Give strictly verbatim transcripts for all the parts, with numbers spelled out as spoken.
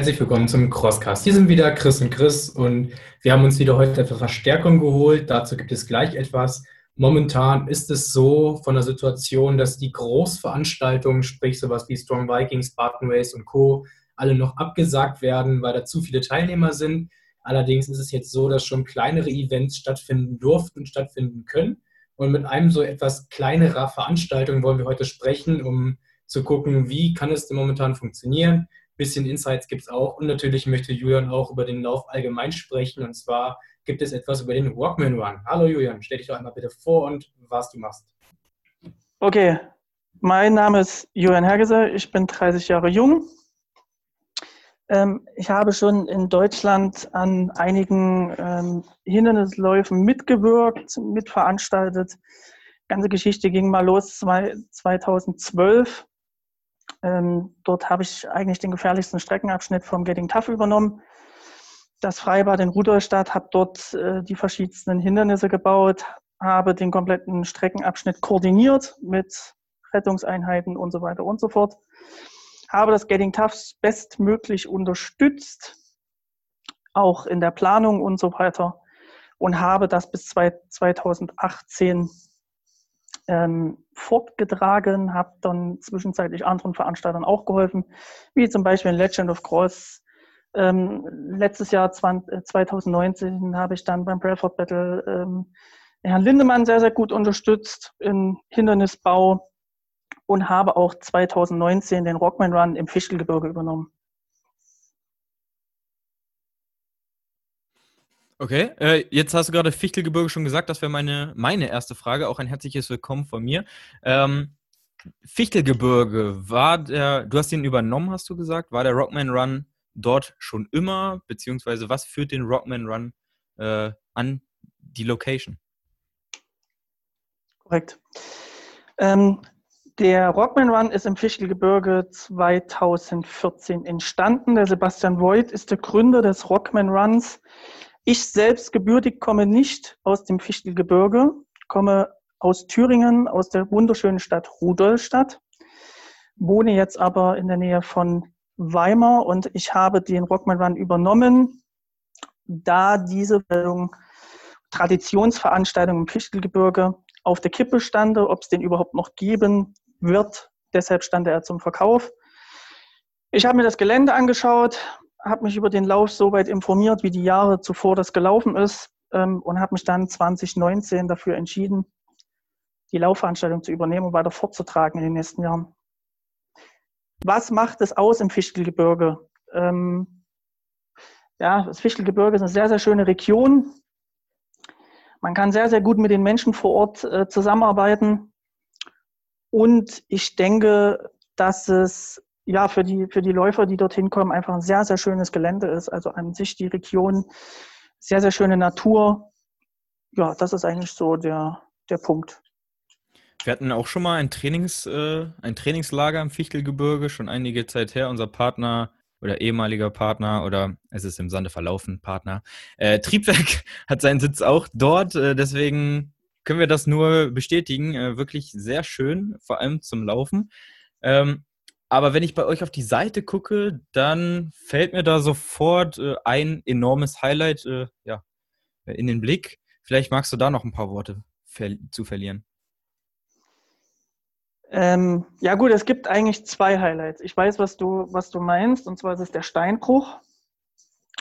herzlich willkommen zum Crosscast. Hier sind wieder Chris und Chris und wir haben uns wieder heute etwas Verstärkung geholt. Dazu gibt es gleich etwas. Momentan ist es so von der Situation, dass die Großveranstaltungen, sprich sowas wie Strong Vikings, Spartan Race und Co. alle noch abgesagt werden, weil da zu viele Teilnehmer sind. Allerdings ist es jetzt so, dass schon kleinere Events stattfinden durften und stattfinden können. Und mit einem so etwas kleinerer Veranstaltung wollen wir heute sprechen, um zu gucken, wie kann es denn momentan funktionieren. Bisschen Insights gibt es auch und natürlich möchte Julian auch über den Lauf allgemein sprechen und zwar gibt es etwas über den Rockman Run. Hallo Julian, stell dich doch einmal bitte vor und was du machst. Okay, mein Name ist Julian Hergeser, ich bin dreißig Jahre jung. Ähm, ich habe schon in Deutschland an einigen ähm, Hindernisläufen mitgewirkt, mitveranstaltet. Die ganze Geschichte ging mal los zweitausendzwölf. Ähm, dort habe ich eigentlich den gefährlichsten Streckenabschnitt vom Getting Tough übernommen. Das Freibad in Rudolstadt, habe dort äh, die verschiedensten Hindernisse gebaut, habe den kompletten Streckenabschnitt koordiniert mit Rettungseinheiten und so weiter und so fort. Habe das Getting Tough bestmöglich unterstützt, auch in der Planung und so weiter und habe das bis zweitausendachtzehn Ähm, fortgetragen, habe dann zwischenzeitlich anderen Veranstaltern auch geholfen, wie zum Beispiel Legend of Cross. Ähm, letztes Jahr zwanzig, äh, zwanzig neunzehn habe ich dann beim Bradford Battle ähm, Herrn Lindemann sehr, sehr gut unterstützt im Hindernisbau und habe auch zweitausendneunzehn den Rockman Run im Fichtelgebirge übernommen. Okay, äh, jetzt hast du gerade Fichtelgebirge schon gesagt, das wäre meine, meine erste Frage, auch ein herzliches Willkommen von mir. Ähm, Fichtelgebirge, war der, du hast den übernommen, hast du gesagt, war der Rockman Run dort schon immer, beziehungsweise was führt den Rockman Run äh, an die Location? Korrekt. Ähm, der Rockman Run ist im Fichtelgebirge zweitausendvierzehn entstanden. Der Sebastian Voigt ist der Gründer des Rockman Runs. Ich selbst gebürtig komme nicht aus dem Fichtelgebirge, komme aus Thüringen, aus der wunderschönen Stadt Rudolstadt, wohne jetzt aber in der Nähe von Weimar und ich habe den Rockman Run übernommen, da diese Traditionsveranstaltung im Fichtelgebirge auf der Kippe stand, ob es den überhaupt noch geben wird, deshalb stand er zum Verkauf. Ich habe mir das Gelände angeschaut, habe mich über den Lauf so weit informiert, wie die Jahre zuvor das gelaufen ist ähm, und habe mich dann zweitausendneunzehn dafür entschieden, die Laufveranstaltung zu übernehmen und weiter fortzutragen in den nächsten Jahren. Was macht es aus im Fichtelgebirge? Ähm, ja, das Fichtelgebirge ist eine sehr, sehr schöne Region. Man kann sehr, sehr gut mit den Menschen vor Ort äh, zusammenarbeiten und ich denke, dass es ja, für die, für die Läufer, die dorthin kommen, einfach ein sehr, sehr schönes Gelände ist. Also an sich die Region, sehr, sehr schöne Natur. Ja, das ist eigentlich so der, der Punkt. Wir hatten auch schon mal ein, Trainings, äh, ein Trainingslager im Fichtelgebirge, schon einige Zeit her. Unser Partner oder ehemaliger Partner oder es ist im Sande verlaufen, Partner. Äh, Triebwerk hat seinen Sitz auch dort, äh, deswegen können wir das nur bestätigen. Äh, wirklich sehr schön, vor allem zum Laufen. Ähm, Aber wenn ich bei euch auf die Seite gucke, dann fällt mir da sofort äh, ein enormes Highlight äh, ja, in den Blick. Vielleicht magst du da noch ein paar Worte ver- zu verlieren. Ähm, ja gut, es gibt eigentlich zwei Highlights. Ich weiß, was du, was du meinst, und zwar ist es der Steinbruch.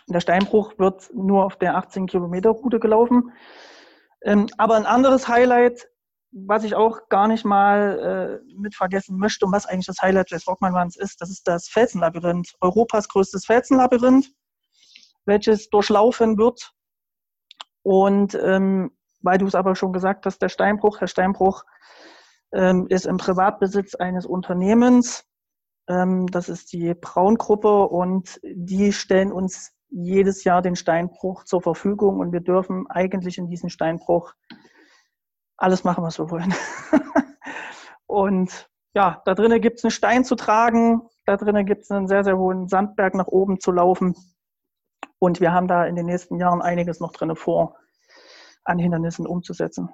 Der Steinbruch wird nur auf der achtzehn-Kilometer-Route gelaufen. Ähm, aber ein anderes Highlight, was ich auch gar nicht mal äh, mit vergessen möchte und was eigentlich das Highlight des Rockman Runs ist, das ist das Felsenlabyrinth, Europas größtes Felsenlabyrinth, welches durchlaufen wird. Und ähm, weil du es aber schon gesagt hast, der Steinbruch, der Steinbruch ähm, ist im Privatbesitz eines Unternehmens, ähm, das ist die Braungruppe und die stellen uns jedes Jahr den Steinbruch zur Verfügung und wir dürfen eigentlich in diesen Steinbruch alles machen, was wir wollen. Und ja, da drinnen gibt es einen Stein zu tragen, da drinnen gibt es einen sehr, sehr hohen Sandberg nach oben zu laufen. Und wir haben da in den nächsten Jahren einiges noch drin vor, an Hindernissen umzusetzen.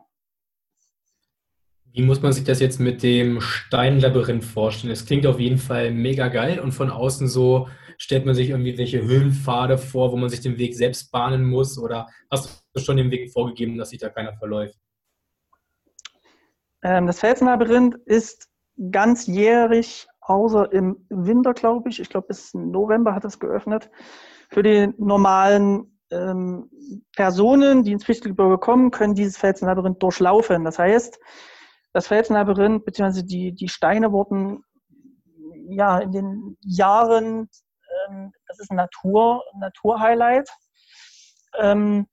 Wie muss man sich das jetzt mit dem Steinlabyrinth vorstellen? Es klingt auf jeden Fall mega geil und von außen so stellt man sich irgendwie welche Höhenpfade vor, wo man sich den Weg selbst bahnen muss? Oder hast du schon den Weg vorgegeben, dass sich da keiner verläuft? Das Felsenlabyrinth ist ganzjährig, außer im Winter, glaube ich. Ich glaube, bis November hat es geöffnet. Für die normalen ähm, Personen, die ins Fichtelgebirge kommen, können dieses Felsenlabyrinth durchlaufen. Das heißt, das Felsenlabyrinth bzw. die, die Steine wurden ja in den Jahren, ähm, das ist ein Natur, Naturhighlight. Ähm,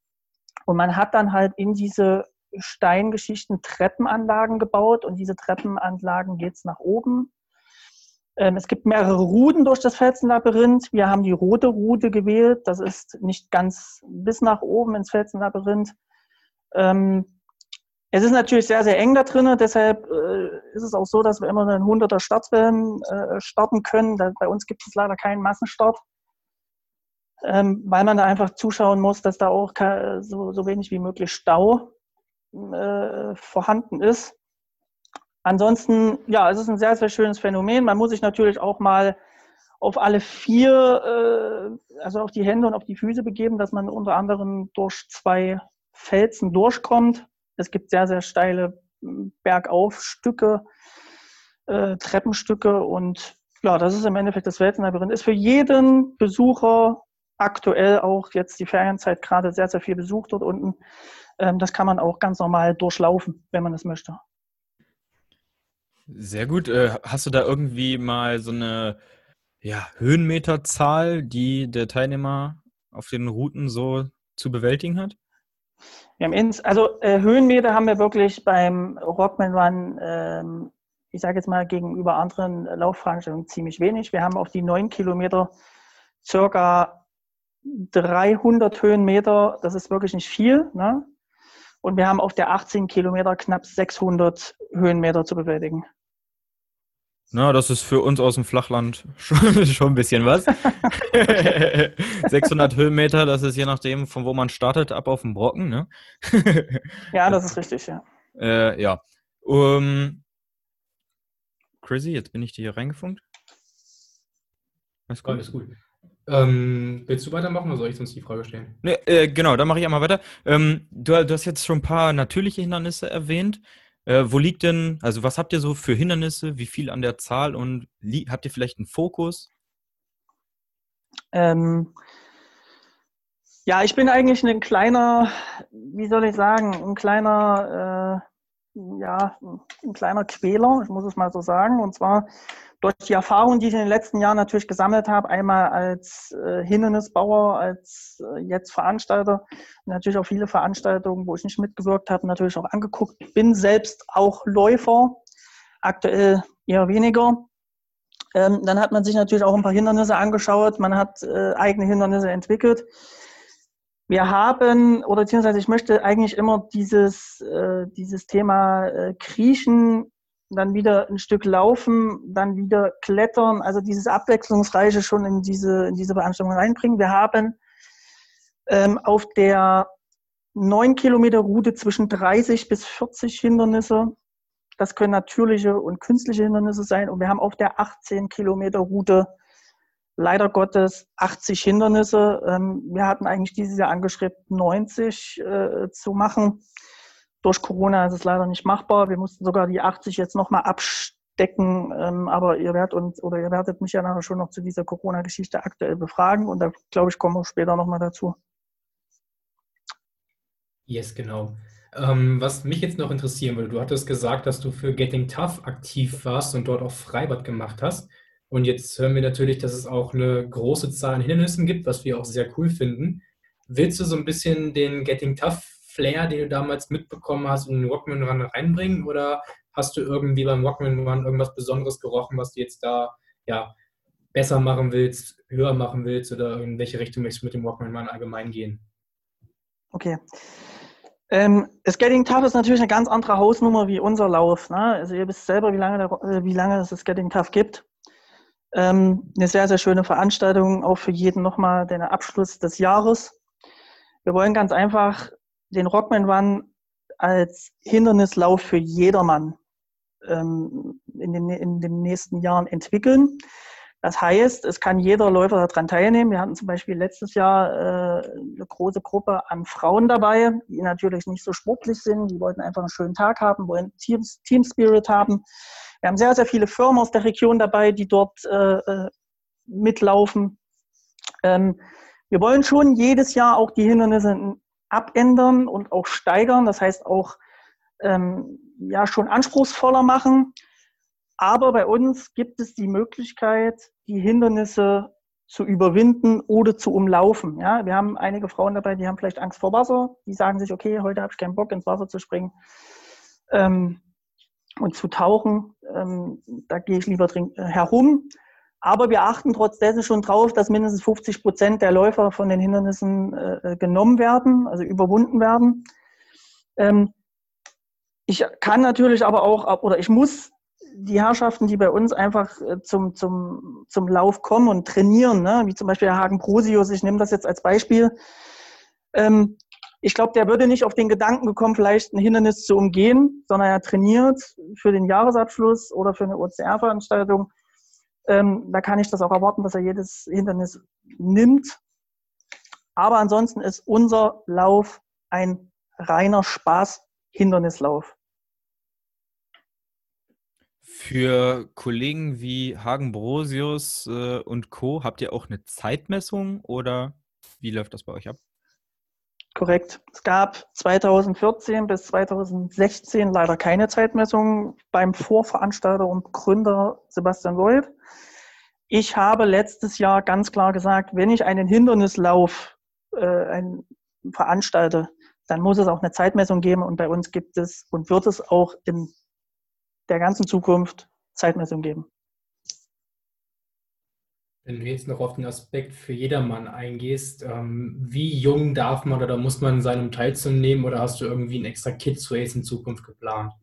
und man hat dann halt in diese Steingeschichten Treppenanlagen gebaut und diese Treppenanlagen geht es nach oben. Ähm, es gibt mehrere Routen durch das Felsenlabyrinth. Wir haben die rote Route gewählt. Das ist nicht ganz bis nach oben ins Felsenlabyrinth. Ähm, es ist natürlich sehr, sehr eng da drin. Deshalb äh, ist es auch so, dass wir immer einen hunderter Startwellen äh, starten können. Da, bei uns gibt es leider keinen Massenstart, ähm, weil man da einfach zuschauen muss, dass da auch ka- so, so wenig wie möglich Stau vorhanden ist. Ansonsten, ja, es ist ein sehr, sehr schönes Phänomen. Man muss sich natürlich auch mal auf alle vier, also auf die Hände und auf die Füße begeben, dass man unter anderem durch zwei Felsen durchkommt. Es gibt sehr, sehr steile Bergaufstücke, Treppenstücke und ja, das ist im Endeffekt das Felsenlabyrinth. Ist für jeden Besucher aktuell auch jetzt die Ferienzeit gerade sehr, sehr viel besucht dort unten. Das kann man auch ganz normal durchlaufen, wenn man das möchte. Sehr gut. Hast du da irgendwie mal so eine ja, Höhenmeterzahl, die der Teilnehmer auf den Routen so zu bewältigen hat? Wir haben ins, also äh, Höhenmeter haben wir wirklich beim Rockman Run, ähm, ich sage jetzt mal gegenüber anderen Laufveranstaltungen ziemlich wenig. Wir haben auf die neun Kilometer circa dreihundert Höhenmeter. Das ist wirklich nicht viel, ne? Und wir haben auf der achtzehn Kilometer knapp sechshundert Höhenmeter zu bewältigen. Na, das ist für uns aus dem Flachland schon, schon ein bisschen was. sechshundert Höhenmeter, das ist je nachdem, von wo man startet, ab auf den Brocken, ne? Ja, das ist richtig, ja. Äh, ja. Um, Chrissy, jetzt bin ich dir hier reingefunkt. Alles gut. Alles gut. Ähm, willst du weitermachen oder soll ich sonst die Frage stellen? Ne, äh, genau, dann mache ich einmal weiter. Ähm, du, du hast jetzt schon ein paar natürliche Hindernisse erwähnt. Äh, wo liegt denn, also was habt ihr so für Hindernisse, wie viel an der Zahl und li- habt ihr vielleicht einen Fokus? Ähm, ja, ich bin eigentlich ein kleiner, wie soll ich sagen, ein kleiner, äh, ja, ein kleiner Quäler, ich muss es mal so sagen, und zwar durch die Erfahrung, die ich in den letzten Jahren natürlich gesammelt habe, einmal als äh, Hindernisbauer, als äh, jetzt Veranstalter, natürlich auch viele Veranstaltungen, wo ich nicht mitgewirkt habe, natürlich auch angeguckt, bin selbst auch Läufer, aktuell eher weniger. Ähm, dann hat man sich natürlich auch ein paar Hindernisse angeschaut, man hat äh, eigene Hindernisse entwickelt. Wir haben, oder beziehungsweise ich möchte eigentlich immer dieses, äh, dieses Thema äh, Kriechen, dann wieder ein Stück laufen, dann wieder klettern, also dieses Abwechslungsreiche schon in diese, in diese Veranstaltung reinbringen. Wir haben ähm, auf der neun Kilometer Route zwischen dreißig bis vierzig Hindernisse. Das können natürliche und künstliche Hindernisse sein. Und wir haben auf der achtzehn Kilometer Route leider Gottes achtzig Hindernisse. Ähm, wir hatten eigentlich dieses Jahr angestrebt, neunzig äh, zu machen. Durch Corona ist es leider nicht machbar. Wir mussten sogar die achtzig jetzt nochmal abstecken. Ähm, aber ihr werdet uns, oder ihr werdet mich ja nachher schon noch zu dieser Corona-Geschichte aktuell befragen. Und da, glaube ich, kommen wir später nochmal dazu. Yes, genau. Ähm, was mich jetzt noch interessieren würde, du hattest gesagt, dass du für Getting Tough aktiv warst und dort auch Freibad gemacht hast. Und jetzt hören wir natürlich, dass es auch eine große Zahl an Hindernissen gibt, was wir auch sehr cool finden. Willst du so ein bisschen den Getting Tough Flair, den du damals mitbekommen hast, in den Rockman Run reinbringen? Oder hast du irgendwie beim Rockman Run irgendwas Besonderes gerochen, was du jetzt da ja, besser machen willst, höher machen willst oder in welche Richtung möchtest du mit dem Rockman Run allgemein gehen? Okay. Ähm, das Getting Tough ist natürlich eine ganz andere Hausnummer wie unser Lauf. Ne? Also ihr wisst selber, wie lange, der, wie lange es das Getting Tough gibt. Ähm, eine sehr, sehr schöne Veranstaltung, auch für jeden nochmal den Abschluss des Jahres. Wir wollen ganz einfach den Rockman Run als Hindernislauf für jedermann ähm, in, den, in den nächsten Jahren entwickeln. Das heißt, es kann jeder Läufer daran teilnehmen. Wir hatten zum Beispiel letztes Jahr äh, eine große Gruppe an Frauen dabei, die natürlich nicht so sportlich sind. Die wollten einfach einen schönen Tag haben, wollten Teams, Team Spirit haben. Wir haben sehr, sehr viele Firmen aus der Region dabei, die dort äh, mitlaufen. Ähm, wir wollen schon jedes Jahr auch die Hindernisse abändern und auch steigern. Das heißt auch ähm, ja, schon anspruchsvoller machen. Aber bei uns gibt es die Möglichkeit, die Hindernisse zu überwinden oder zu umlaufen. Ja, wir haben einige Frauen dabei, die haben vielleicht Angst vor Wasser. Die sagen sich, okay, heute habe ich keinen Bock, ins Wasser zu springen ähm, und zu tauchen. Ähm, da gehe ich lieber drin, äh, herum. Aber wir achten trotzdem schon drauf, dass mindestens fünfzig Prozent der Läufer von den Hindernissen äh, genommen werden, also überwunden werden. Ähm, ich kann natürlich aber auch, oder ich muss die Herrschaften, die bei uns einfach zum, zum, zum Lauf kommen und trainieren, ne? Wie zum Beispiel der Hagen Brosius, ich nehme das jetzt als Beispiel. Ähm, ich glaube, der würde nicht auf den Gedanken gekommen, vielleicht ein Hindernis zu umgehen, sondern er trainiert für den Jahresabschluss oder für eine O C R-Veranstaltung. Ähm, da kann ich das auch erwarten, dass er jedes Hindernis nimmt. Aber ansonsten ist unser Lauf ein reiner Spaß-Hindernislauf. Für Kollegen wie Hagen Brosius äh, und Co. habt ihr auch eine Zeitmessung oder wie läuft das bei euch ab? Korrekt. Es gab zweitausendvierzehn bis zweitausendsechzehn leider keine Zeitmessung beim Vorveranstalter und Gründer Sebastian Wolf. Ich habe letztes Jahr ganz klar gesagt, wenn ich einen Hindernislauf äh, ein, veranstalte, dann muss es auch eine Zeitmessung geben und bei uns gibt es und wird es auch in der ganzen Zukunft Zeitmessung geben. Wenn du jetzt noch auf den Aspekt für jedermann eingehst, ähm, wie jung darf man oder muss man sein, um teilzunehmen, oder hast du irgendwie ein extra Kids Race in Zukunft geplant?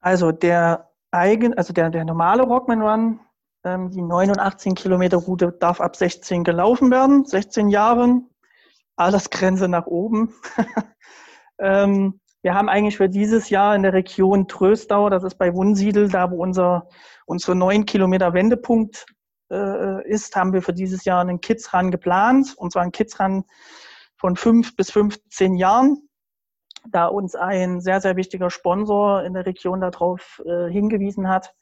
Also der, eigen, also der, der normale Rockman Run, ähm, die neunundachtzig Kilometer Route darf ab sechzehn gelaufen werden, sechzehn Jahren, Altersgrenze nach oben. ähm, Wir haben eigentlich für dieses Jahr in der Region Tröstau, das ist bei Wunsiedel, da wo unser, unsere neun Kilometer Wendepunkt äh, ist, haben wir für dieses Jahr einen Kids Run geplant. Und zwar einen Kids Run von fünf bis fünfzehn Jahren, da uns ein sehr, sehr wichtiger Sponsor in der Region darauf äh, hingewiesen hat.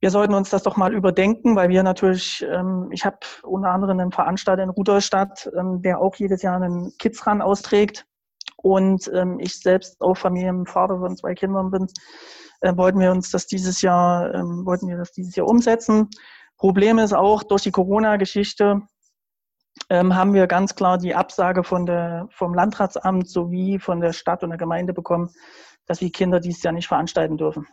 Wir sollten uns das doch mal überdenken, weil wir natürlich, ähm, ich habe unter anderem einen Veranstalter in Rudolstadt, ähm, der auch jedes Jahr einen Kids Run austrägt. Und ähm, ich selbst auch Familienvater von zwei Kindern bin, äh, wollten wir uns das dieses Jahr, ähm, wollten wir das dieses Jahr umsetzen. Problem ist auch, durch die Corona-Geschichte ähm, haben wir ganz klar die Absage von der, vom Landratsamt sowie von der Stadt und der Gemeinde bekommen, dass wir Kinder dieses Jahr nicht veranstalten dürfen.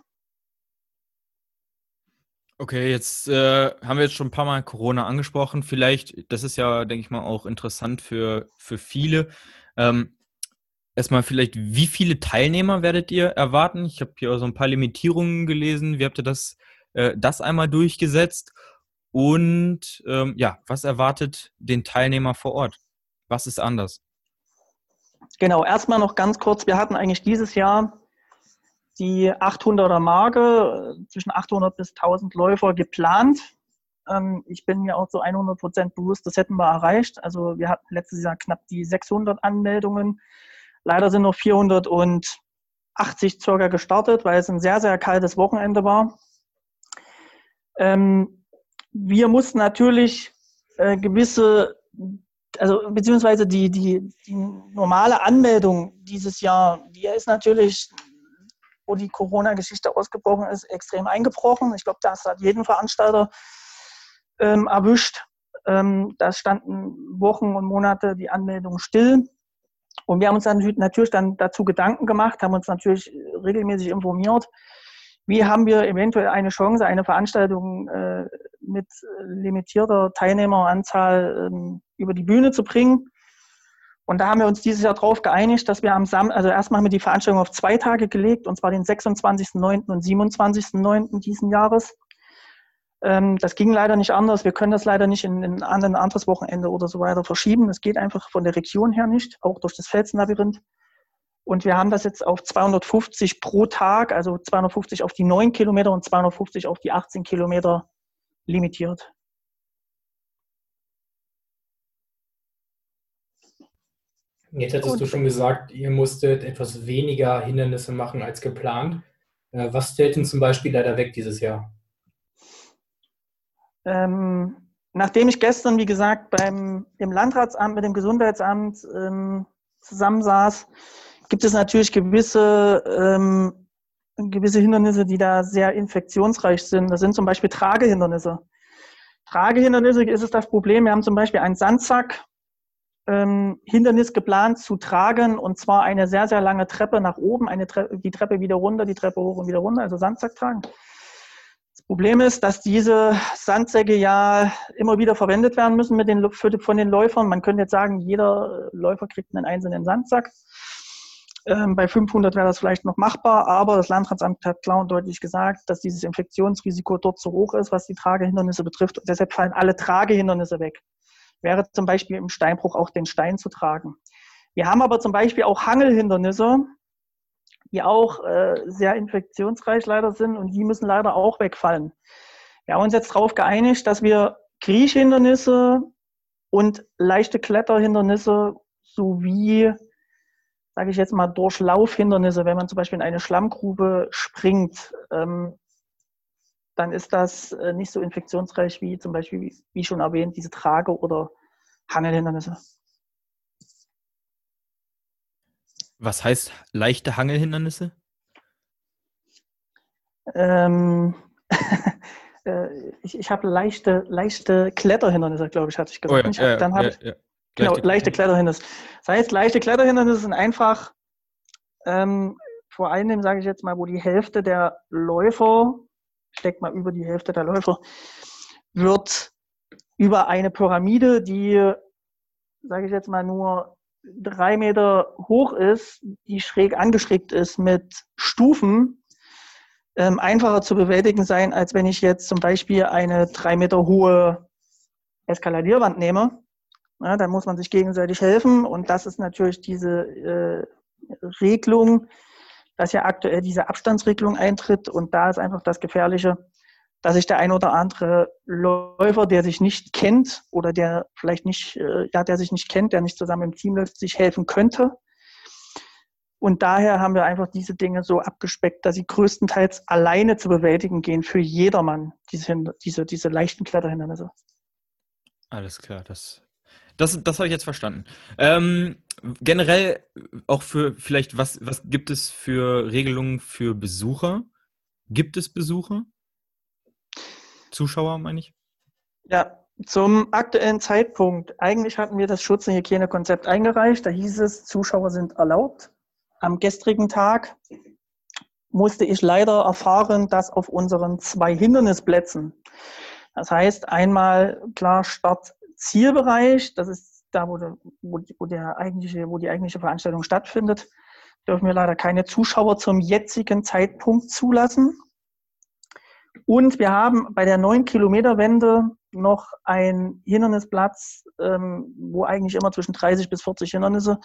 Okay, jetzt äh, haben wir jetzt schon ein paar Mal Corona angesprochen. Vielleicht, das ist ja, denke ich mal, auch interessant für, für viele. Ähm, Erstmal vielleicht, wie viele Teilnehmer werdet ihr erwarten? Ich habe hier so ein paar Limitierungen gelesen. Wie habt ihr das, äh, das einmal durchgesetzt? Und ähm, ja, was erwartet den Teilnehmer vor Ort? Was ist anders? Genau, erstmal noch ganz kurz. Wir hatten eigentlich dieses Jahr die achthunderter Marke, zwischen achthundert bis tausend Läufer geplant. Ähm, ich bin mir auch so hundert Prozent bewusst, das hätten wir erreicht. Also wir hatten letztes Jahr knapp die sechshundert Anmeldungen. Leider sind noch vierhundertachtzig circa gestartet, weil es ein sehr, sehr kaltes Wochenende war. Ähm, wir mussten natürlich äh, gewisse, also beziehungsweise die, die, die normale Anmeldung dieses Jahr, die ist natürlich, wo die Corona-Geschichte ausgebrochen ist, extrem eingebrochen. Ich glaube, das hat jeden Veranstalter ähm, erwischt. Ähm, da standen Wochen und Monate die Anmeldungen still. Und wir haben uns natürlich dann dazu Gedanken gemacht, haben uns natürlich regelmäßig informiert, wie haben wir eventuell eine Chance, eine Veranstaltung äh, mit limitierter Teilnehmeranzahl ähm, über die Bühne zu bringen. Und da haben wir uns dieses Jahr darauf geeinigt, dass wir am Sam- also erstmal haben wir die Veranstaltung auf zwei Tage gelegt, und zwar den sechsundzwanzigsten neunten und siebenundzwanzigsten neunten diesen Jahres. Ähm, das ging leider nicht anders. Wir können das leider nicht in, in an ein anderes Wochenende oder so weiter verschieben. Das geht einfach von der Region her nicht, auch durch das Felsenlabyrinth. Und wir haben das jetzt auf zweihundertfünfzig pro Tag, also zweihundertfünfzig auf die neun Kilometer und zweihundertfünfzig auf die achtzehn Kilometer limitiert. Jetzt hättest und, du schon gesagt, ihr musstet etwas weniger Hindernisse machen als geplant. Was fällt denn zum Beispiel leider weg dieses Jahr? Ähm, nachdem ich gestern, wie gesagt, beim im Landratsamt mit dem Gesundheitsamt ähm, zusammensaß, gibt es natürlich gewisse, ähm, gewisse Hindernisse, die da sehr infektionsreich sind. Das sind zum Beispiel Tragehindernisse. Tragehindernisse ist es das Problem, wir haben zum Beispiel einen Sandsack, ähm, Hindernis geplant zu tragen, und zwar eine sehr, sehr lange Treppe nach oben, eine Treppe, die Treppe wieder runter, die Treppe hoch und wieder runter, also Sandsack tragen. Das Problem ist, dass diese Sandsäcke ja immer wieder verwendet werden müssen mit den, für, von den Läufern. Man könnte jetzt sagen, jeder Läufer kriegt einen einzelnen Sandsack. Bei fünfhundert wäre das vielleicht noch machbar, aber das Landratsamt hat klar und deutlich gesagt, dass dieses Infektionsrisiko dort so hoch ist, was die Tragehindernisse betrifft. Und deshalb fallen alle Tragehindernisse weg. Wäre zum Beispiel im Steinbruch auch den Stein zu tragen. Wir haben aber zum Beispiel auch Hangelhindernisse, die auch äh, sehr infektionsreich leider sind, und die müssen leider auch wegfallen. Wir haben uns jetzt darauf geeinigt, dass wir Kriechhindernisse und leichte Kletterhindernisse sowie, sage ich jetzt mal, durch Laufhindernisse, wenn man zum Beispiel in eine Schlammgrube springt, ähm, dann ist das äh, nicht so infektionsreich wie zum Beispiel, wie, wie schon erwähnt, diese Trage- oder Hangelhindernisse. Was heißt leichte Hangelhindernisse? Ähm, äh, ich ich habe leichte, leichte Kletterhindernisse, glaube ich, hatte ich gesagt. Oh ja, ich hab, ja, dann ja, hab ja, ja. Genau, leichte Kletterhindernisse. Das heißt, leichte Kletterhindernisse sind einfach, ähm, vor allem, sage ich jetzt mal, wo die Hälfte der Läufer, ich denke mal über die Hälfte der Läufer, wird über eine Pyramide, die, sage ich jetzt mal, nur drei Meter hoch ist, die schräg angeschrägt ist mit Stufen, ähm, einfacher zu bewältigen sein, als wenn ich jetzt zum Beispiel eine drei Meter hohe Eskaladierwand nehme. Ja, dann muss man sich gegenseitig helfen, und das ist natürlich diese äh, Regelung, dass ja aktuell diese Abstandsregelung eintritt, und da ist einfach das Gefährliche, dass sich der ein oder andere Läufer, der sich nicht kennt oder der vielleicht nicht, äh, ja, der sich nicht kennt, der nicht zusammen im Team läuft, sich helfen könnte. Und daher haben wir einfach diese Dinge so abgespeckt, dass sie größtenteils alleine zu bewältigen gehen für jedermann, diese, diese, diese leichten Kletterhindernisse. Alles klar, das Das, das habe ich jetzt verstanden. Ähm, generell auch für vielleicht, was, was gibt es für Regelungen für Besucher? Gibt es Besucher? Zuschauer, meine ich? Ja, zum aktuellen Zeitpunkt. Eigentlich hatten wir das Schutz- und Hygienekonzept eingereicht. Da hieß es, Zuschauer sind erlaubt. Am gestrigen Tag musste ich leider erfahren, dass auf unseren zwei Hindernisplätzen, das heißt einmal klar Start Zielbereich, das ist da, wo, der, wo, der eigentliche, wo die eigentliche Veranstaltung stattfindet, dürfen wir leider keine Zuschauer zum jetzigen Zeitpunkt zulassen. Und wir haben bei der neun Kilometer Wende noch einen Hindernisplatz, ähm, wo eigentlich immer zwischen dreißig bis vierzig Hindernisse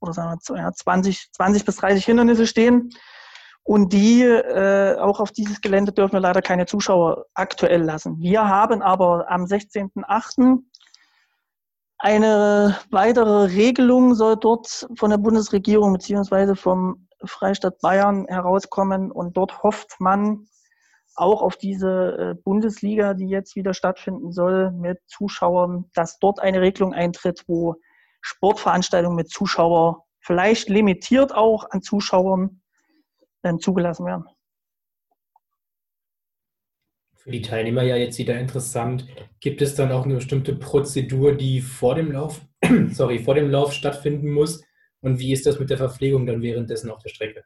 oder sagen wir zwanzig bis dreißig Hindernisse stehen. Und die, äh, auch auf dieses Gelände dürfen wir leider keine Zuschauer aktuell lassen. Wir haben aber am sechzehnten achten eine weitere Regelung, soll dort von der Bundesregierung bzw. vom Freistaat Bayern herauskommen, und dort hofft man auch auf diese Bundesliga, die jetzt wieder stattfinden soll, mit Zuschauern, dass dort eine Regelung eintritt, wo Sportveranstaltungen mit Zuschauern vielleicht limitiert auch an Zuschauern dann zugelassen werden. Für die Teilnehmer ja jetzt wieder interessant. Gibt es dann auch eine bestimmte Prozedur, die vor dem Lauf, sorry, vor dem Lauf stattfinden muss? Und wie ist das mit der Verpflegung dann währenddessen auf der Strecke?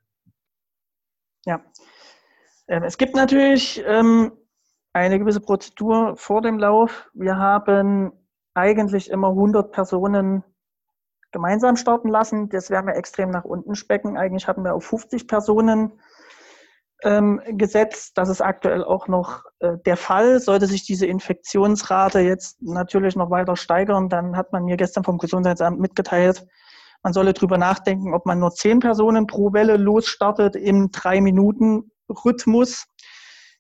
Ja, es gibt natürlich eine gewisse Prozedur vor dem Lauf. Wir haben eigentlich immer hundert Personen gemeinsam starten lassen. Das werden wir extrem nach unten specken. Eigentlich hatten wir auf fünfzig Personen gesetzt. Das ist aktuell auch noch der Fall. Sollte sich diese Infektionsrate jetzt natürlich noch weiter steigern, dann hat man mir gestern vom Gesundheitsamt mitgeteilt, Man solle drüber nachdenken, ob man nur zehn Personen pro Welle losstartet im drei-Minuten-Rhythmus.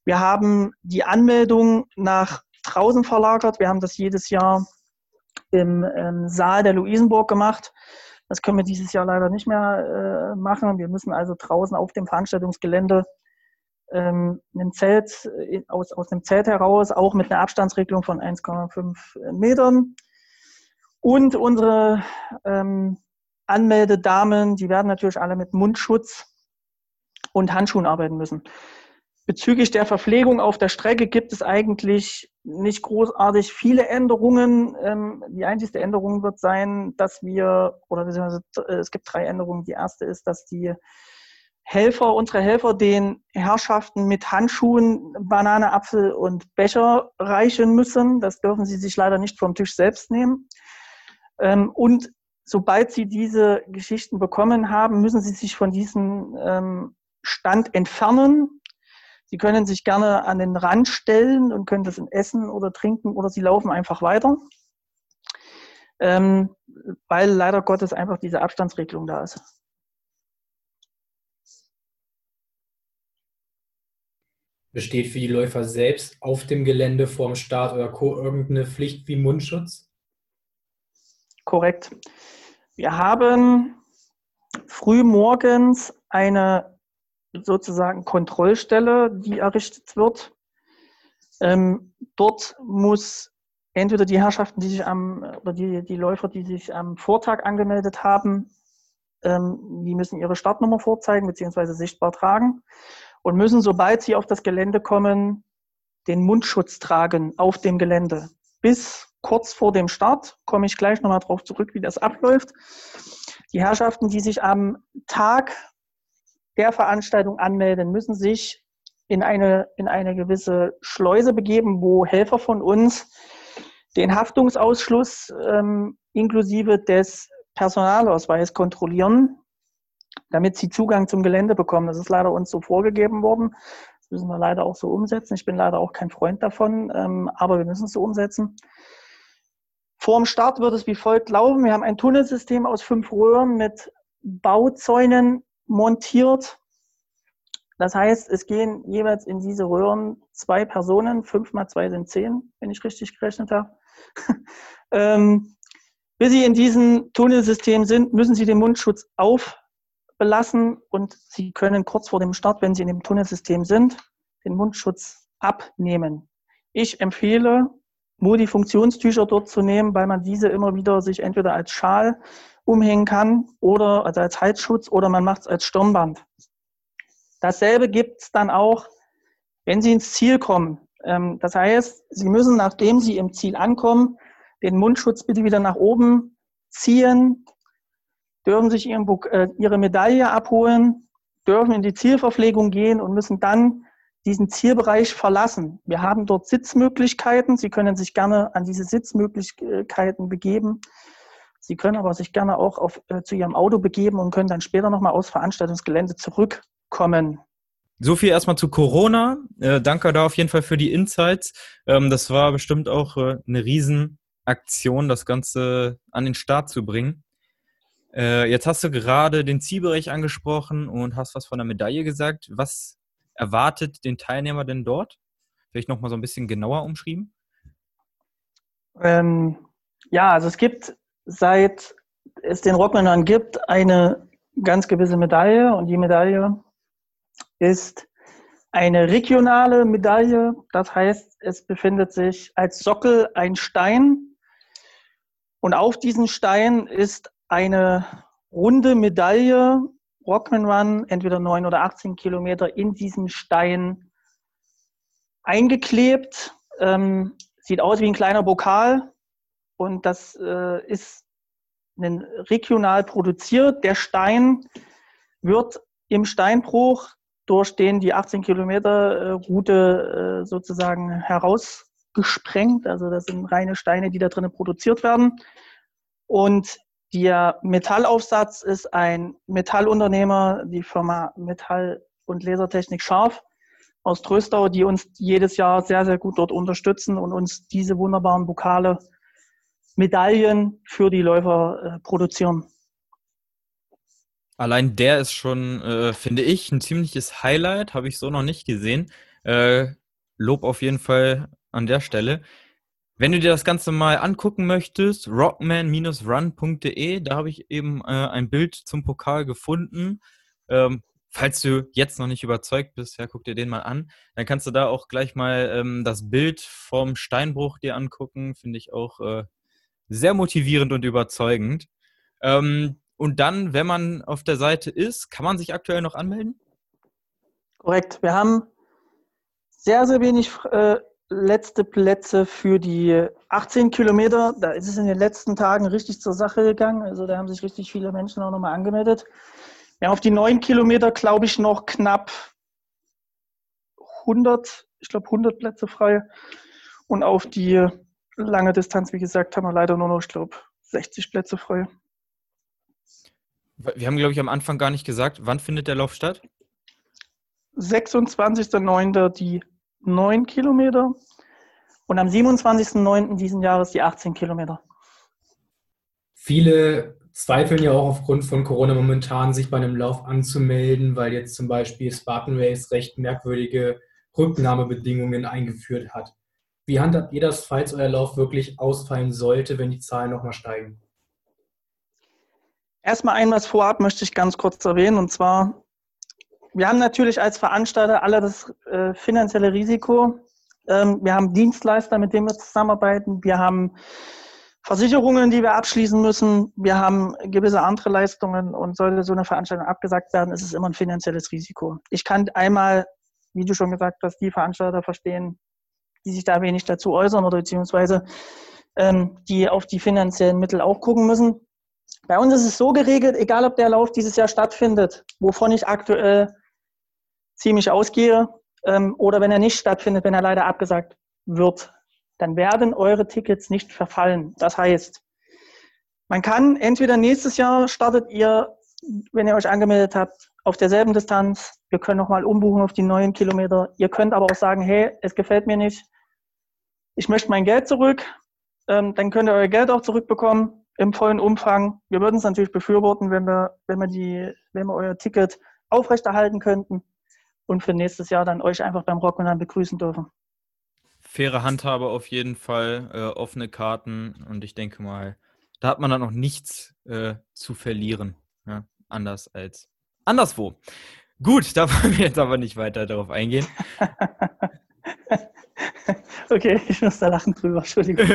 Wir haben die Anmeldung nach draußen verlagert. Wir haben das jedes Jahr im ähm, Saal der Luisenburg gemacht. Das können wir dieses Jahr leider nicht mehr äh, machen. Wir müssen also draußen auf dem Veranstaltungsgelände ähm, einem Zelt, äh, aus, aus dem Zelt heraus, auch mit einer Abstandsregelung von eins Komma fünf Metern. Und unsere ähm, Anmeldedamen, die werden natürlich alle mit Mundschutz und Handschuhen arbeiten müssen. Bezüglich der Verpflegung auf der Strecke gibt es eigentlich nicht großartig viele Änderungen. Die einzige Änderung wird sein, dass wir, oder beziehungsweise es gibt drei Änderungen. Die erste ist, dass die Helfer, unsere Helfer den Herrschaften mit Handschuhen, Banane, Apfel und Becher reichen müssen. Das dürfen sie sich leider nicht vom Tisch selbst nehmen. Und sobald sie diese Geschichten bekommen haben, müssen sie sich von diesem Stand entfernen. Sie können sich gerne an den Rand stellen und können das essen oder trinken oder sie laufen einfach weiter, ähm, weil leider Gottes einfach diese Abstandsregelung da ist. Besteht für die Läufer selbst auf dem Gelände vorm Start oder Co. irgendeine Pflicht wie Mundschutz? Korrekt. Wir haben früh morgens eine sozusagen Kontrollstelle, die errichtet wird. Ähm, dort muss entweder die Herrschaften, die sich am, oder die, die Läufer, die sich am Vortag angemeldet haben, ähm, die müssen ihre Startnummer vorzeigen bzw. sichtbar tragen und müssen, sobald sie auf das Gelände kommen, den Mundschutz tragen auf dem Gelände. Bis kurz vor dem Start, komme ich gleich nochmal drauf zurück, wie das abläuft. Die Herrschaften, die sich am Tag der Veranstaltung anmelden, müssen sich in eine, in eine gewisse Schleuse begeben, wo Helfer von uns den Haftungsausschluss ähm, inklusive des Personalausweises kontrollieren, damit sie Zugang zum Gelände bekommen. Das ist leider uns so vorgegeben worden. Das müssen wir leider auch so umsetzen. Ich bin leider auch kein Freund davon, ähm, aber wir müssen es so umsetzen. Vor dem Start wird es wie folgt laufen. Wir haben ein Tunnelsystem aus fünf Röhren mit Bauzäunen montiert. Das heißt, es gehen jeweils in diese Röhren zwei Personen, fünf mal zwei sind zehn, wenn ich richtig gerechnet habe. ähm, bis sie in diesem Tunnelsystem sind, müssen sie den Mundschutz aufbelassen und sie können kurz vor dem Start, wenn sie in dem Tunnelsystem sind, den Mundschutz abnehmen. Ich empfehle, Multifunktionstücher dort zu nehmen, weil man diese immer wieder sich entweder als Schal umhängen kann oder also als Halsschutz oder man macht es als Stirnband. Dasselbe gibt es dann auch, wenn Sie ins Ziel kommen. Das heißt, Sie müssen, nachdem Sie im Ziel ankommen, den Mundschutz bitte wieder nach oben ziehen, dürfen sich ihren, äh, Ihre Medaille abholen, dürfen in die Zielverpflegung gehen und müssen dann diesen Zielbereich verlassen. Wir haben dort Sitzmöglichkeiten. Sie können sich gerne an diese Sitzmöglichkeiten begeben. Sie können aber sich gerne auch auf, äh, zu Ihrem Auto begeben und können dann später nochmal aufs Veranstaltungsgelände zurückkommen. So viel erstmal zu Corona. Äh, danke da auf jeden Fall für die Insights. Ähm, das war bestimmt auch äh, eine Riesenaktion, das Ganze an den Start zu bringen. Äh, jetzt hast du gerade den Zielbereich angesprochen und hast was von der Medaille gesagt. Was erwartet den Teilnehmer denn dort? Vielleicht nochmal so ein bisschen genauer umschrieben. Ähm, ja, also es gibt... Seit es den Rockman Run gibt, eine ganz gewisse Medaille und die Medaille ist eine regionale Medaille. Das heißt, es befindet sich als Sockel ein Stein und auf diesen Stein ist eine runde Medaille Rockman Run, entweder neun oder achtzehn Kilometer in diesen Stein eingeklebt. Ähm, sieht aus wie ein kleiner Pokal. Und das äh, ist regional produziert. Der Stein wird im Steinbruch, durch den die achtzehn Kilometer Route äh, sozusagen herausgesprengt. Also das sind reine Steine, die da drin produziert werden. Und der Metallaufsatz ist ein Metallunternehmer, die Firma Metall und Lasertechnik Scharf aus Tröstau, die uns jedes Jahr sehr, sehr gut dort unterstützen und uns diese wunderbaren Pokale, Medaillen für die Läufer äh, produzieren. Allein der ist schon, äh, finde ich, ein ziemliches Highlight. Habe ich so noch nicht gesehen. Äh, Lob auf jeden Fall an der Stelle. Wenn du dir das Ganze mal angucken möchtest, rockman dash run punkt de, da habe ich eben äh, ein Bild zum Pokal gefunden. Ähm, falls du jetzt noch nicht überzeugt bist, ja, guck dir den mal an. Dann kannst du da auch gleich mal ähm, das Bild vom Steinbruch dir angucken. Finde ich auch äh, sehr motivierend und überzeugend. Ähm, und dann, wenn man auf der Seite ist, kann man sich aktuell noch anmelden? Korrekt. Wir haben sehr, sehr wenig äh, letzte Plätze für die achtzehn Kilometer. Da ist es in den letzten Tagen richtig zur Sache gegangen. Also da haben sich richtig viele Menschen auch nochmal angemeldet. Ja, auf die neun Kilometer, glaube ich, noch knapp hundert, ich glaube hundert Plätze frei. Und auf die lange Distanz, wie gesagt, haben wir leider nur noch, ich glaube, sechzig Plätze frei. Wir haben, glaube ich, am Anfang gar nicht gesagt, wann findet der Lauf statt? sechsundzwanzigster neunter die neun Kilometer und am siebenundzwanzigster neunten diesen Jahres die achtzehn Kilometer. Viele zweifeln ja auch aufgrund von Corona momentan, sich bei einem Lauf anzumelden, weil jetzt zum Beispiel Spartan Race recht merkwürdige Rücknahmebedingungen eingeführt hat. Wie handhabt ihr das, falls euer Lauf wirklich ausfallen sollte, wenn die Zahlen nochmal steigen? Erstmal ein, was vorab möchte ich ganz kurz erwähnen, und zwar: Wir haben natürlich als Veranstalter alle das äh, finanzielle Risiko. Ähm, wir haben Dienstleister, mit denen wir zusammenarbeiten. Wir haben Versicherungen, die wir abschließen müssen. Wir haben gewisse andere Leistungen. Und sollte so eine Veranstaltung abgesagt werden, ist es immer ein finanzielles Risiko. Ich kann einmal, wie du schon gesagt hast, die Veranstalter verstehen, die sich da wenig dazu äußern oder beziehungsweise ähm, die auf die finanziellen Mittel auch gucken müssen. Bei uns ist es so geregelt, egal ob der Lauf dieses Jahr stattfindet, wovon ich aktuell ziemlich ausgehe, ähm, oder wenn er nicht stattfindet, wenn er leider abgesagt wird, dann werden eure Tickets nicht verfallen. Das heißt, man kann entweder nächstes Jahr startet ihr, wenn ihr euch angemeldet habt, auf derselben Distanz. Wir können nochmal umbuchen auf die neuen Kilometer. Ihr könnt aber auch sagen, hey, es gefällt mir nicht, ich möchte mein Geld zurück. Ähm, dann könnt ihr euer Geld auch zurückbekommen im vollen Umfang. Wir würden es natürlich befürworten, wenn wir, wenn wir, die, wenn wir euer Ticket aufrechterhalten könnten und für nächstes Jahr dann euch einfach beim Rockman Run begrüßen dürfen. Faire Handhabe auf jeden Fall, äh, offene Karten, und ich denke mal, da hat man dann noch nichts äh, zu verlieren, ja? Anders als anderswo. Gut, da wollen wir jetzt aber nicht weiter darauf eingehen. Okay, ich muss da lachen drüber, Entschuldigung.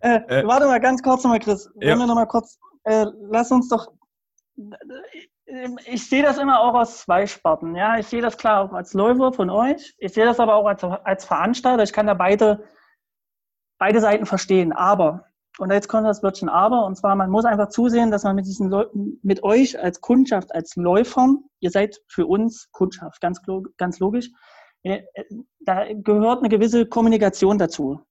äh, äh, warte mal, ganz kurz nochmal, Chris. Ja. Wollen wir noch mal kurz, äh, lass uns doch... Ich sehe das immer auch aus zwei Sparten. Ja? Ich sehe das klar auch als Läufer von euch. Ich sehe das aber auch als, als Veranstalter. Ich kann da beide, beide Seiten verstehen. Aber, und jetzt kommt das Wörtchen aber, und zwar, man muss einfach zusehen, dass man mit diesen Leuten, mit euch als Kundschaft, als Läufern, ihr seid für uns Kundschaft, ganz, ganz logisch, da gehört eine gewisse Kommunikation dazu.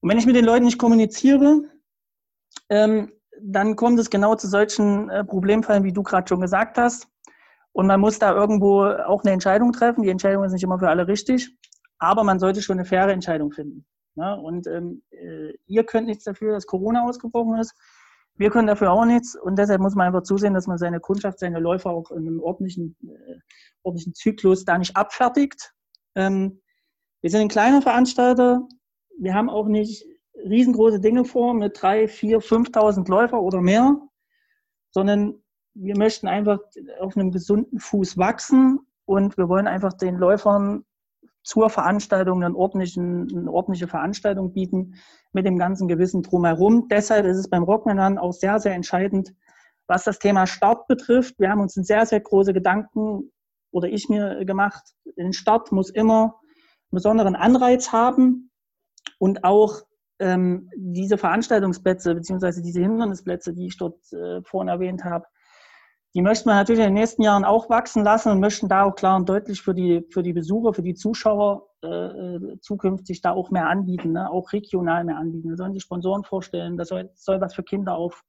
Und wenn ich mit den Leuten nicht kommuniziere, ähm, dann kommt es genau zu solchen äh, Problemfällen, wie du gerade schon gesagt hast. Und man muss da irgendwo auch eine Entscheidung treffen. Die Entscheidung ist nicht immer für alle richtig, aber man sollte schon eine faire Entscheidung finden. Ne? Und ähm, äh, ihr könnt nichts dafür, dass Corona ausgebrochen ist. Wir können dafür auch nichts. Und deshalb muss man einfach zusehen, dass man seine Kundschaft, seine Läufer auch in einem ordentlichen, äh, ordentlichen Zyklus da nicht abfertigt. Ähm, wir sind ein kleiner Veranstalter. Wir haben auch nicht riesengroße Dinge vor mit drei, vier, fünftausend Läufer oder mehr, sondern wir möchten einfach auf einem gesunden Fuß wachsen, und wir wollen einfach den Läufern zur Veranstaltung eine ordentliche Veranstaltung bieten mit dem ganzen Gewissen drumherum. Deshalb ist es beim Rockman Run auch sehr, sehr entscheidend, was das Thema Start betrifft. Wir haben uns sehr, sehr große Gedanken, oder ich mir gemacht, ein Start muss immer einen besonderen Anreiz haben, und auch Ähm, diese Veranstaltungsplätze beziehungsweise diese Hindernisplätze, die ich dort äh, vorhin erwähnt habe, die möchten wir natürlich in den nächsten Jahren auch wachsen lassen und möchten da auch klar und deutlich für die, für die Besucher, für die Zuschauer äh, zukünftig da auch mehr anbieten, ne? Auch regional mehr anbieten. Wir sollen die Sponsoren vorstellen, da soll, soll was für Kinder auf,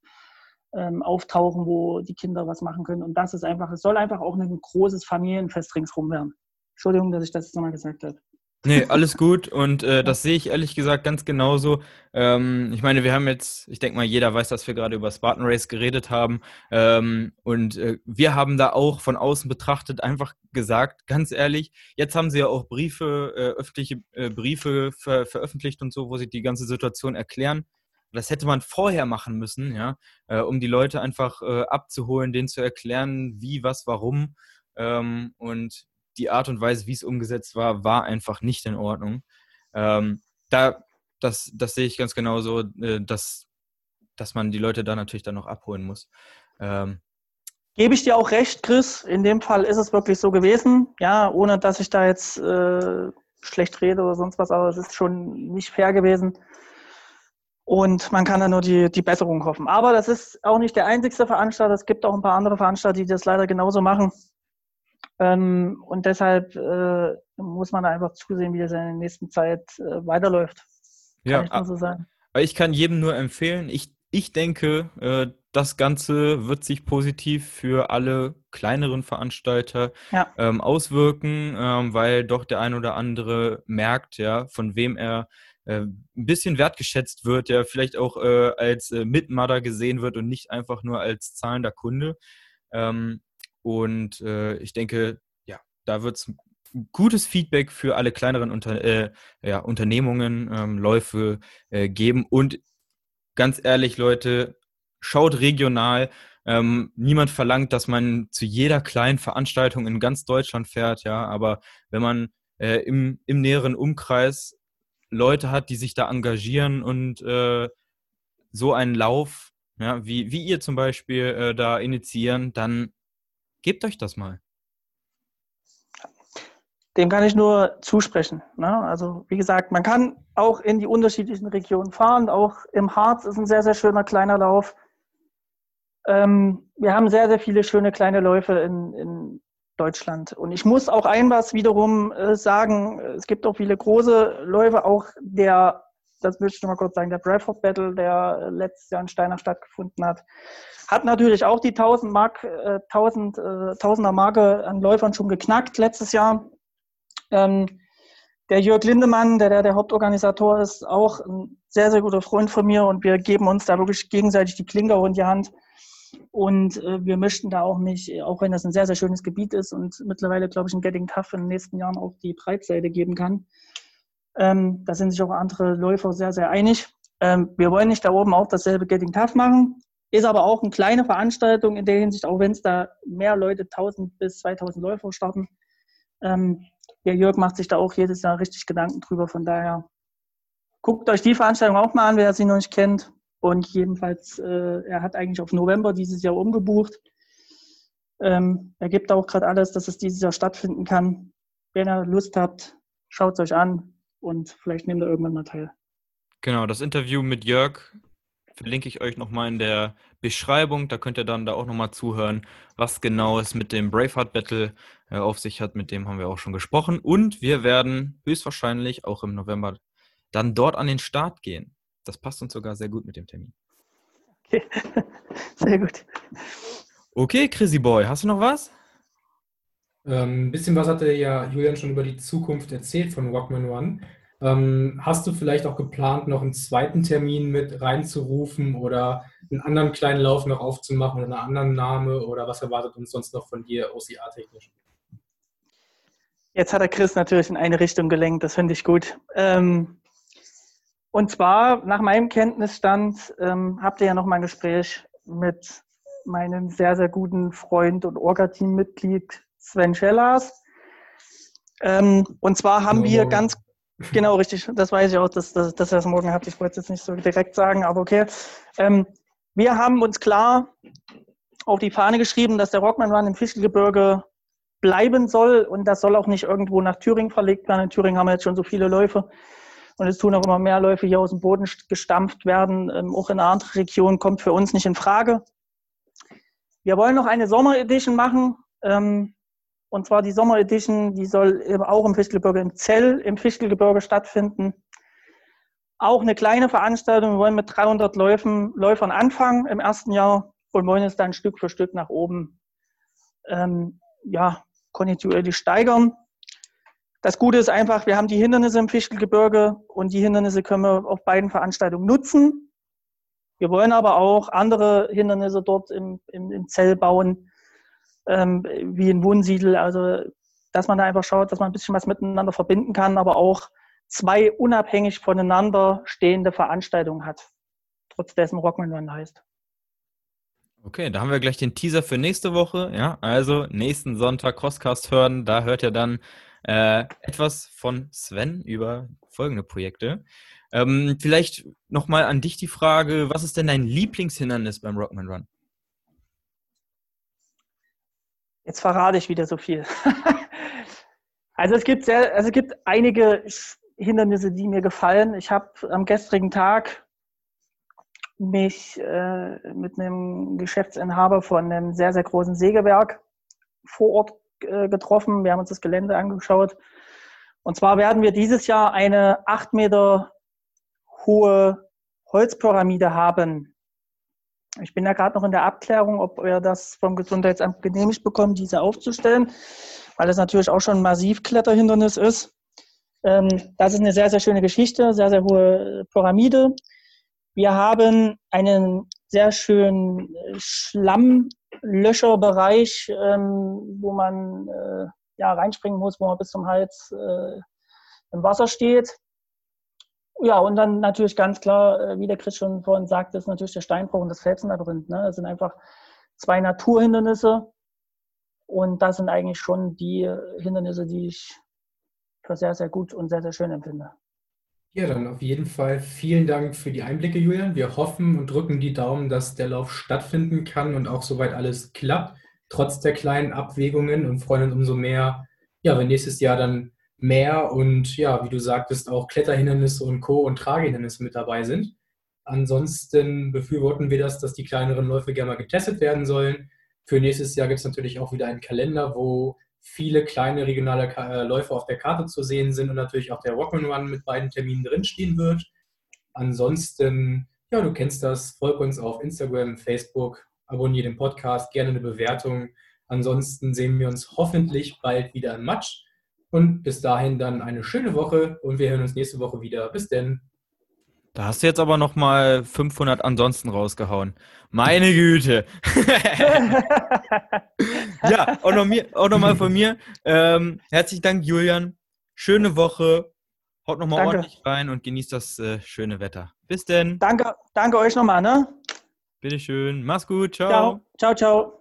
ähm, auftauchen, wo die Kinder was machen können. Und das ist einfach, es soll einfach auch ein großes Familienfest ringsrum werden. Entschuldigung, dass ich das jetzt nochmal gesagt habe. Nee, alles gut und äh, das sehe ich ehrlich gesagt ganz genauso. Ähm, ich meine, wir haben jetzt, ich denke mal, jeder weiß, dass wir gerade über Spartan Race geredet haben ähm, und äh, wir haben da auch von außen betrachtet einfach gesagt, ganz ehrlich, jetzt haben sie ja auch Briefe, äh, öffentliche äh, Briefe ver- veröffentlicht und so, wo sie die ganze Situation erklären. Das hätte man vorher machen müssen, ja, äh, um die Leute einfach äh, abzuholen, denen zu erklären, wie, was, warum ähm, und die Art und Weise, wie es umgesetzt war, war einfach nicht in Ordnung. Ähm, da, das, das sehe ich ganz genauso, äh, dass, dass man die Leute da natürlich dann noch abholen muss. Ähm. Gebe ich dir auch recht, Chris. In dem Fall ist es wirklich so gewesen. Ja, ohne dass ich da jetzt äh, schlecht rede oder sonst was, aber es ist schon nicht fair gewesen. Und man kann da nur die, die Besserung hoffen. Aber das ist auch nicht der einzigste Veranstalter. Es gibt auch ein paar andere Veranstalter, die das leider genauso machen. Ähm, und deshalb äh, muss man da einfach zusehen, wie das in der nächsten Zeit äh, weiterläuft. Kann ja, ich nur so sagen. Ich kann jedem nur empfehlen, ich, ich denke, äh, das Ganze wird sich positiv für alle kleineren Veranstalter ja. ähm, auswirken, ähm, weil doch der ein oder andere merkt, ja, von wem er äh, ein bisschen wertgeschätzt wird, der vielleicht auch äh, als äh, Mitmacher gesehen wird und nicht einfach nur als zahlender Kunde. Ähm, Und äh, ich denke, ja, da wird es gutes Feedback für alle kleineren Unter- äh, ja, Unternehmungen, ähm, Läufe äh, geben. Und ganz ehrlich, Leute, schaut regional. Ähm, niemand verlangt, dass man zu jeder kleinen Veranstaltung in ganz Deutschland fährt, ja. Aber wenn man äh, im, im näheren Umkreis Leute hat, die sich da engagieren und äh, so einen Lauf, ja, wie, wie ihr zum Beispiel äh, da initiieren, dann gebt euch das mal. Dem kann ich nur zusprechen. Ne? Also wie gesagt, man kann auch in die unterschiedlichen Regionen fahren. Auch im Harz ist ein sehr, sehr schöner kleiner Lauf. Ähm, wir haben sehr, sehr viele schöne kleine Läufe in, in Deutschland. Und ich muss auch ein was wiederum äh, sagen. Es gibt auch viele große Läufe. Auch der, das will ich noch mal kurz sagen, der Bradford Battle, der letztes Jahr in Steinach stattgefunden hat, hat natürlich auch die tausend Mark, äh, tausend, äh, tausender Marke an Läufern schon geknackt letztes Jahr. Ähm, der Jörg Lindemann, der, der der Hauptorganisator ist, auch ein sehr, sehr guter Freund von mir und wir geben uns da wirklich gegenseitig die Klinke in die Hand und äh, wir möchten da auch nicht, auch wenn das ein sehr, sehr schönes Gebiet ist und mittlerweile, glaube ich, in Getting Tough in den nächsten Jahren auch die Breitseite geben kann. Ähm, da sind sich auch andere Läufer sehr, sehr einig. Ähm, wir wollen nicht da oben auch dasselbe Getting Tough machen. Ist aber auch eine kleine Veranstaltung in der Hinsicht, auch wenn es da mehr Leute, tausend bis zweitausend Läufer starten. Ähm, der Jörg macht sich da auch jedes Jahr richtig Gedanken drüber. Von daher guckt euch die Veranstaltung auch mal an, wer sie noch nicht kennt. Und jedenfalls, äh, er hat eigentlich auf November dieses Jahr umgebucht. Ähm, er gibt auch gerade alles, dass es dieses Jahr stattfinden kann. Wenn ihr Lust habt, schaut es euch an und vielleicht nehmt ihr irgendwann mal teil. Genau, das Interview mit Jörg verlinke ich euch nochmal in der Beschreibung. Da könnt ihr dann da auch nochmal zuhören, was genau es mit dem Braveheart Battle äh, auf sich hat. Mit dem haben wir auch schon gesprochen. Und wir werden höchstwahrscheinlich auch im November dann dort an den Start gehen. Das passt uns sogar sehr gut mit dem Termin. Okay, sehr gut. Okay, Chrissy Boy, hast du noch was? Ähm, ein bisschen was hatte ja Julian schon über die Zukunft erzählt von Rockman Run. Hast du vielleicht auch geplant, noch einen zweiten Termin mit reinzurufen oder einen anderen kleinen Lauf noch aufzumachen mit einer anderen Name oder was erwartet uns sonst noch von dir O C A-technisch? Jetzt hat der Chris natürlich in eine Richtung gelenkt, das finde ich gut. Und zwar, nach meinem Kenntnisstand, habt ihr ja nochmal ein Gespräch mit meinem sehr, sehr guten Freund und Orga-Team-Mitglied Sven Schellers. Und zwar haben oh. wir ganz Genau, richtig. Das weiß ich auch, dass, dass, dass ihr das morgen habt. Ich wollte es jetzt nicht so direkt sagen, aber okay. Ähm, wir haben uns klar auf die Fahne geschrieben, dass der Rockman Run im Fichtelgebirge bleiben soll und das soll auch nicht irgendwo nach Thüringen verlegt werden. In Thüringen haben wir jetzt schon so viele Läufe und es tun auch immer mehr Läufe hier aus dem Boden gestampft werden. Ähm, auch in eine andere Region kommt für uns nicht in Frage. Wir wollen noch eine Sommeredition machen. Ähm, Und zwar die Sommeredition, die soll eben auch im Fichtelgebirge, im Zell, im Fichtelgebirge stattfinden. Auch eine kleine Veranstaltung. Wir wollen mit dreihundert Läufen, Läufern anfangen im ersten Jahr und wollen es dann Stück für Stück nach oben ähm, ja, kontinuierlich steigern. Das Gute ist einfach, wir haben die Hindernisse im Fichtelgebirge und die Hindernisse können wir auf beiden Veranstaltungen nutzen. Wir wollen aber auch andere Hindernisse dort im, im, im Zell bauen, ähm, wie in Wunsiedel. Also, dass man da einfach schaut, dass man ein bisschen was miteinander verbinden kann, aber auch zwei unabhängig voneinander stehende Veranstaltungen hat, trotz dessen Rockman Run heißt. Okay, da haben wir gleich den Teaser für nächste Woche. Ja, also nächsten Sonntag Crosscast hören. Da hört ihr dann äh, etwas von Sven über folgende Projekte. Ähm, vielleicht nochmal an dich die Frage, was ist denn dein Lieblingshindernis beim Rockman Run? Jetzt verrate ich wieder so viel. Also es gibt sehr, also es gibt einige Hindernisse, die mir gefallen. Ich habe am gestrigen Tag mich äh, mit einem Geschäftsinhaber von einem sehr, sehr großen Sägewerk vor Ort äh, getroffen. Wir haben uns das Gelände angeschaut. Und zwar werden wir dieses Jahr eine acht Meter hohe Holzpyramide haben. Ich bin ja gerade noch in der Abklärung, ob wir das vom Gesundheitsamt genehmigt bekommen, diese aufzustellen, weil es natürlich auch schon ein Massivkletterhindernis ist. Ähm, das ist eine sehr, sehr schöne Geschichte, sehr, sehr hohe Pyramide. Wir haben einen sehr schönen Schlammlöcherbereich, ähm, wo man äh, ja, reinspringen muss, wo man bis zum Hals äh, im Wasser steht. Ja, und dann natürlich ganz klar, äh, wie der Chris schon vorhin sagt, ist natürlich der Steinbruch und das Felsenlabyrinth. Ne? Das sind einfach zwei Naturhindernisse und das sind eigentlich schon die Hindernisse, die ich für sehr, sehr gut und sehr, sehr schön empfinde. Ja, dann auf jeden Fall vielen Dank für die Einblicke, Julian. Wir hoffen und drücken die Daumen, dass der Lauf stattfinden kann und auch soweit alles klappt, trotz der kleinen Abwägungen, und freuen uns umso mehr, ja, wenn nächstes Jahr dann mehr und, ja, wie du sagtest, auch Kletterhindernisse und Co. und Tragehindernisse mit dabei sind. Ansonsten befürworten wir das, dass die kleineren Läufe gerne mal getestet werden sollen. Für nächstes Jahr gibt es natürlich auch wieder einen Kalender, wo viele kleine regionale Läufe auf der Karte zu sehen sind und natürlich auch der Rockman Run mit beiden Terminen drinstehen wird. Ansonsten, ja, du kennst das, folg uns auf Instagram, Facebook, abonniere den Podcast, gerne eine Bewertung. Ansonsten sehen wir uns hoffentlich bald wieder im Matsch und bis dahin dann eine schöne Woche und wir hören uns nächste Woche wieder. Bis denn. Da hast du jetzt aber nochmal fünfhundert ansonsten rausgehauen. Meine Güte. Ja, auch nochmal noch von mir. Ähm, herzlichen Dank, Julian. Schöne Woche. Haut nochmal ordentlich rein und genießt das äh, schöne Wetter. Bis denn. Danke, danke euch nochmal, ne? Bitteschön. Mach's gut. Ciao. Ciao, ciao. Ciao.